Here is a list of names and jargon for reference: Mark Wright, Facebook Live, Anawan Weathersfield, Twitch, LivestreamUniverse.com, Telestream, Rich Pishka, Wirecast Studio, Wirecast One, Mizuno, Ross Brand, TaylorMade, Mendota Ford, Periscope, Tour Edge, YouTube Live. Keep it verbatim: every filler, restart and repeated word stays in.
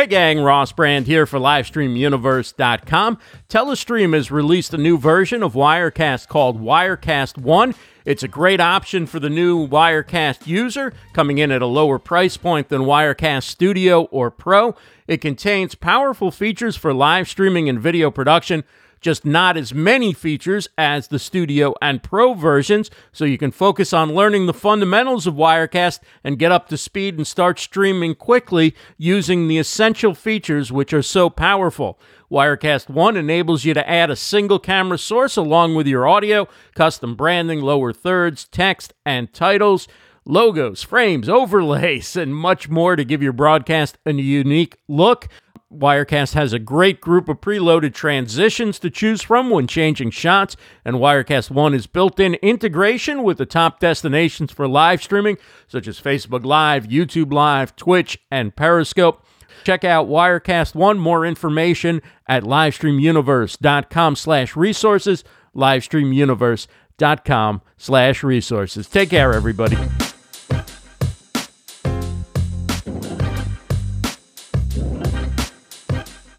Hey gang, Ross Brand here for Livestream Universe dot com. Telestream has released a new version of Wirecast called Wirecast One. It's a great option for the new Wirecast user, coming in at a lower price point than Wirecast Studio or Pro. It contains powerful features for live streaming and video production, just not as many features as the Studio and Pro versions, so you can focus on learning the fundamentals of Wirecast and get up to speed and start streaming quickly using the essential features which are so powerful. Wirecast One enables you to add a single camera source along with your audio, custom branding, lower thirds, text and titles, logos, frames, overlays, and much more to give your broadcast a unique look. Wirecast has a great group of preloaded transitions to choose from when changing shots, and Wirecast One is built-in integration with the top destinations for live streaming, such as Facebook Live, YouTube Live, Twitch, and Periscope. Check out Wirecast One. More information at Livestream Universe dot com slash resources, Livestream Universe dot com slash resources. Take care, everybody.